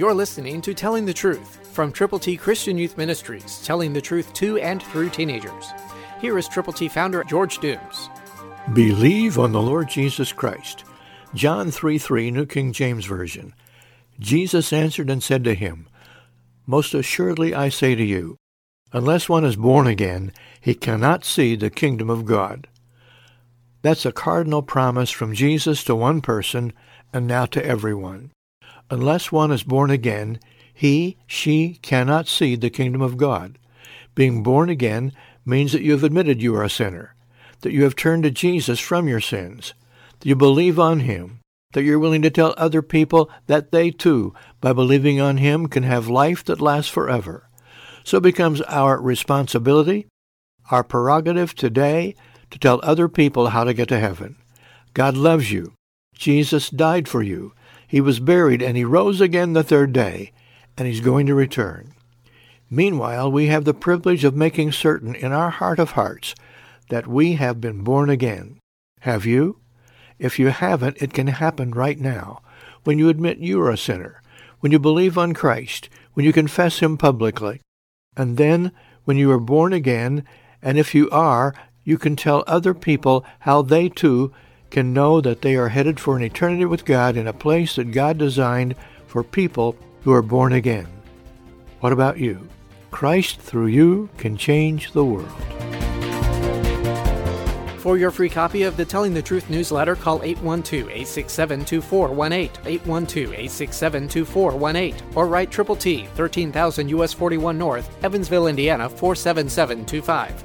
You're listening to Telling the Truth from Triple T Christian Youth Ministries, telling the truth to and through teenagers. Here is Triple T founder George Dooms. Believe on the Lord Jesus Christ. John 3:3, New King James Version. Jesus answered and said to him, Most assuredly I say to you, unless one is born again, he cannot see the kingdom of God. That's a cardinal promise from Jesus to one person and now to everyone. Unless one is born again, he, she cannot see the kingdom of God. Being born again means that you have admitted you are a sinner, that you have turned to Jesus from your sins, that you believe on him, that you're willing to tell other people that they too, by believing on him, can have life that lasts forever. So it becomes our responsibility, our prerogative today, to tell other people how to get to heaven. God loves you. Jesus died for you. He was buried, and he rose again the third day, and he's going to return. Meanwhile, we have the privilege of making certain in our heart of hearts that we have been born again. Have you? If you haven't, it can happen right now. When you admit you are a sinner, when you believe on Christ, when you confess him publicly, and then when you are born again, and if you are, you can tell other people how they too can know that they are headed for an eternity with God in a place that God designed for people who are born again. What about you? Christ through you can change the world. For your free copy of the Telling the Truth newsletter, call 812-867-2418, 812-867-2418, or write Triple T, 13,000 U.S. 41 North, Evansville, Indiana, 47725.